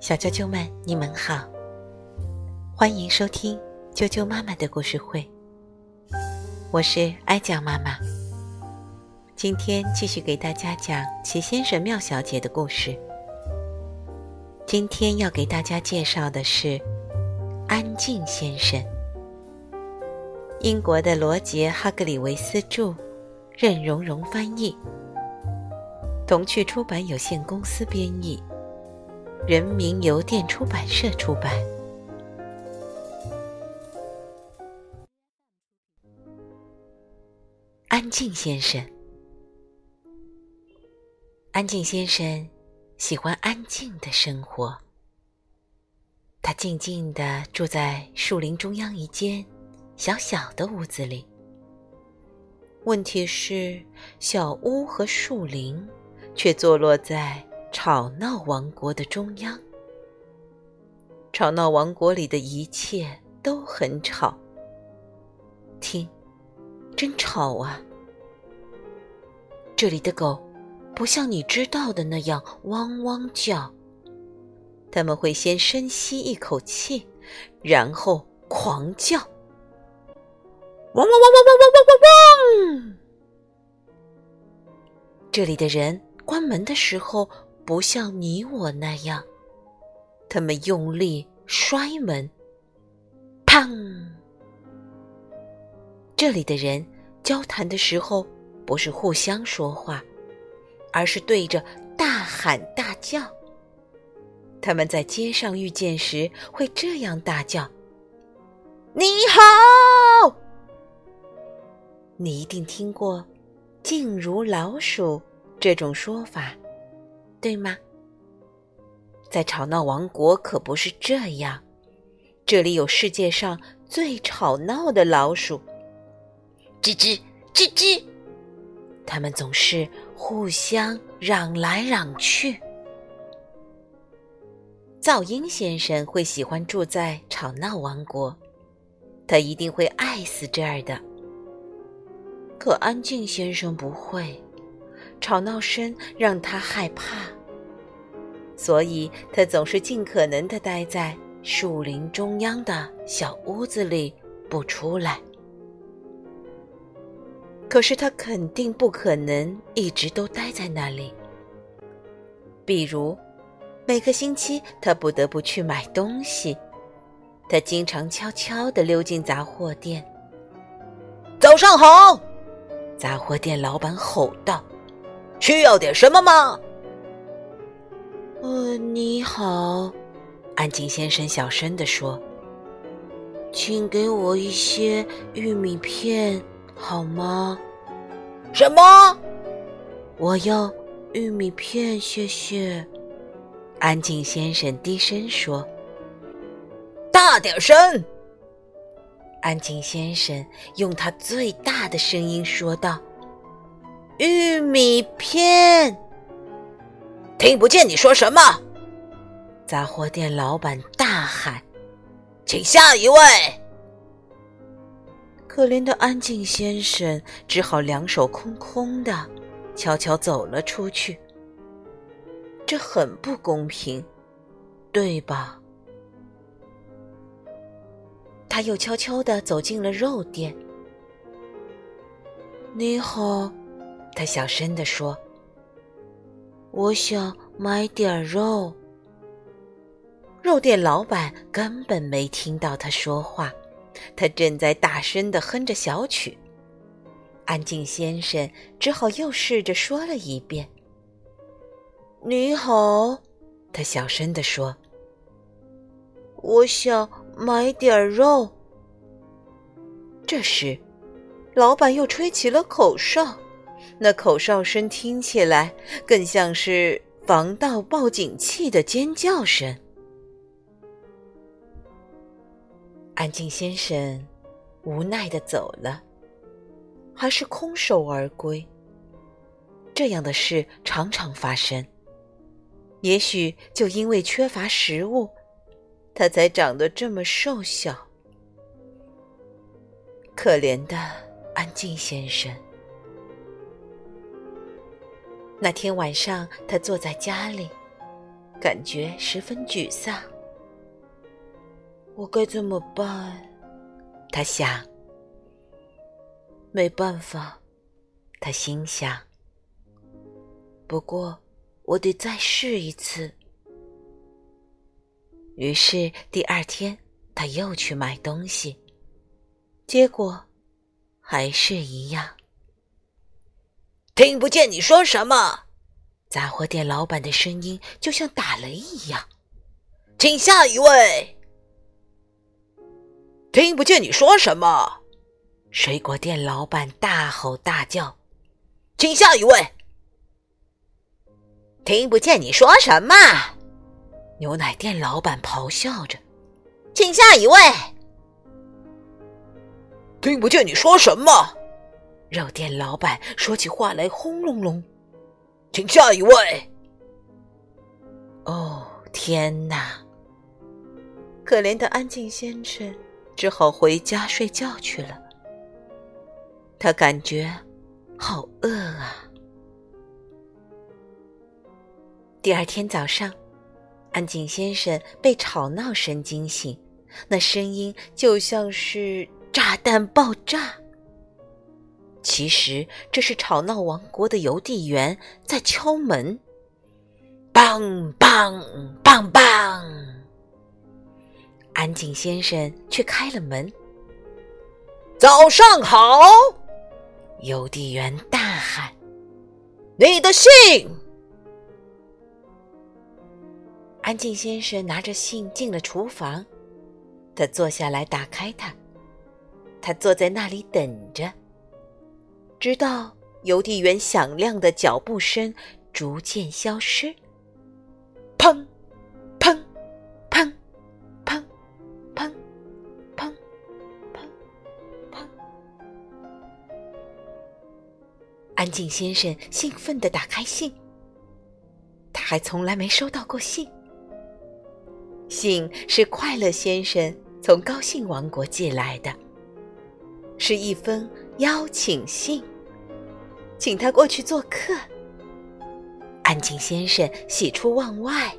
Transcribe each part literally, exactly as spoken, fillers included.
小啾啾们，你们好，欢迎收听啾啾妈妈的故事会，我是哀酱妈妈。今天继续给大家讲奇先生妙小姐的故事。今天要给大家介绍的是安静先生。英国的罗杰·哈格里维斯著，任荣荣翻译，童趣出版有限公司编译，人民邮电出版社出版。安静先生，安静先生喜欢安静的生活。他静静地住在树林中央一间小小的屋子里。问题是，小屋和树林却坐落在吵闹王国的中央。吵闹王国里的一切都很吵。听，真吵啊！这里的狗不像你知道的那样汪汪叫，它们会先深吸一口气，然后狂叫，汪汪汪汪汪汪汪汪汪！这里的人关门的时候不像你我那样，他们用力摔门，砰！这里的人交谈的时候不是互相说话，而是对着大喊大叫。他们在街上遇见时会这样大叫：你好！你一定听过静如老鼠这种说法，对吗？在吵闹王国可不是这样，这里有世界上最吵闹的老鼠，吱吱吱吱，它们总是互相嚷来嚷去。噪音先生会喜欢住在吵闹王国，他一定会爱死这儿的。可安静先生不会，吵闹声让他害怕，所以他总是尽可能地待在树林中央的小屋子里不出来。可是他肯定不可能一直都待在那里。比如，每个星期他不得不去买东西，他经常悄悄地溜进杂货店。早上好！杂货店老板吼道：需要点什么吗？呃，你好，安静先生小声地说，请给我一些玉米片好吗？什么？我要玉米片，谢谢。安静先生低声说。大点声！安静先生用他最大的声音说道：玉米片！听不见你说什么！杂货店老板大喊，请下一位！可怜的安静先生只好两手空空的，悄悄走了出去。这很不公平，对吧？他又悄悄地走进了肉店。你好，他小声地说，我想买点肉。肉店老板根本没听到他说话，他正在大声地哼着小曲。安静先生只好又试着说了一遍。你好，他小声地说，我想买点肉。这时，老板又吹起了口哨，那口哨声听起来更像是防盗报警器的尖叫声。安静先生无奈地走了，还是空手而归。这样的事常常发生，也许就因为缺乏食物，他才长得这么瘦小。可怜的安静先生。那天晚上，他坐在家里，感觉十分沮丧。我该怎么办？他想。没办法，他心想。不过我得再试一次。于是第二天他又去买东西，结果还是一样。听不见你说什么！杂货店老板的声音就像打雷一样。请下一位！听不见你说什么！水果店老板大吼大叫。请下一位！听不见你说什么！牛奶店老板咆哮着。请下一位！听不见你说什么！肉店老板说起话来轰隆隆。请下一位！哦，天哪！可怜的安静先生只好回家睡觉去了。他感觉好饿啊。第二天早上，安静先生被吵闹声惊醒，那声音就像是炸弹爆炸。其实这是吵闹王国的邮递员在敲门。梆梆梆梆！安静先生却开了门。早上好！邮递员大喊。你的信！安静先生拿着信进了厨房，他坐下来打开它。他坐在那里等着。直到邮递员响亮的脚步声逐渐消失，砰，砰，砰，砰，砰，砰，砰，砰。安静先生兴奋地打开信，他还从来没收到过信。信是快乐先生从高兴王国寄来的，是一封邀请信，请他过去做客。安静先生喜出望外，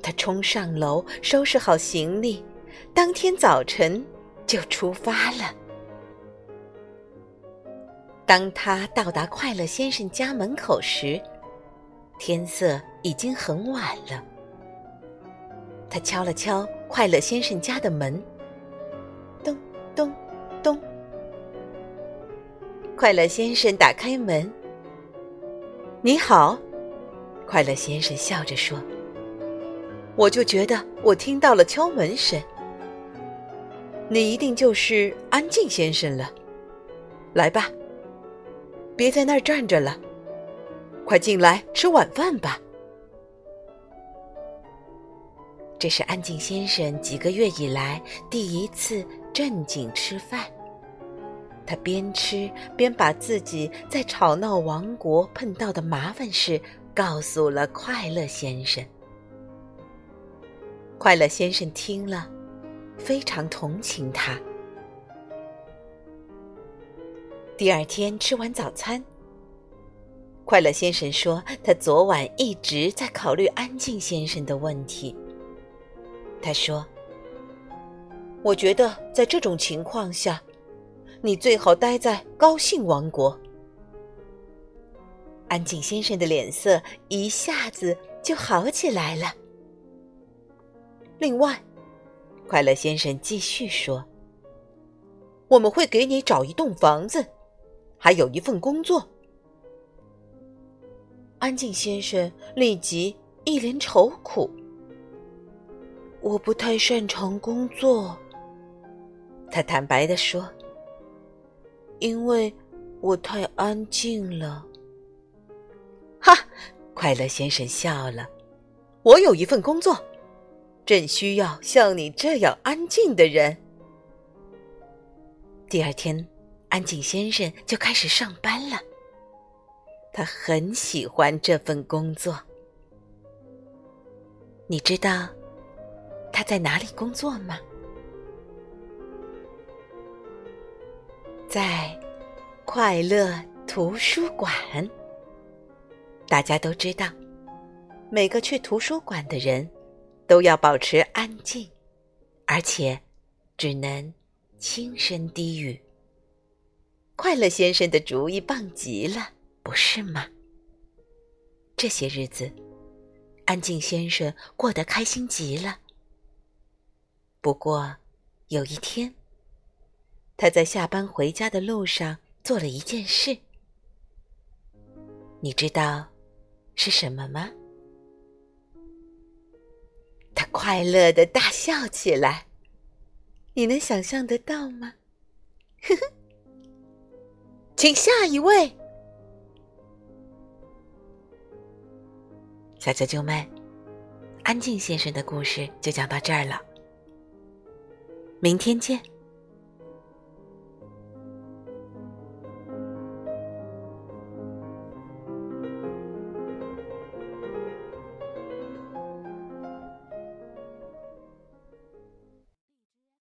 他冲上楼，收拾好行李，当天早晨就出发了。当他到达快乐先生家门口时，天色已经很晚了。他敲了敲快乐先生家的门，咚咚咚。快乐先生打开门。你好，快乐先生笑着说，我就觉得我听到了敲门声。你一定就是安静先生了，来吧，别在那儿站着了，快进来吃晚饭吧。这是安静先生几个月以来第一次正经吃饭。他边吃边把自己在吵闹王国碰到的麻烦事告诉了快乐先生。快乐先生听了，非常同情他。第二天吃完早餐，快乐先生说他昨晚一直在考虑安静先生的问题。他说，我觉得在这种情况下，你最好待在高兴王国。安静先生的脸色一下子就好起来了。另外，快乐先生继续说，我们会给你找一栋房子，还有一份工作。安静先生立即一脸愁苦。我不太擅长工作，他坦白地说，因为我太安静了。哈，快乐先生笑了，我有一份工作，正需要像你这样安静的人。第二天，安静先生就开始上班了。他很喜欢这份工作。你知道他在哪里工作吗？在快乐图书馆。大家都知道，每个去图书馆的人都要保持安静，而且只能轻声低语。快乐先生的主意棒极了，不是吗？这些日子，安静先生过得开心极了。不过，有一天，他在下班回家的路上做了一件事。你知道是什么吗？他快乐地大笑起来，你能想象得到吗？呵呵，请下一位。小啾啾们，安静先生的故事就讲到这儿了，明天见。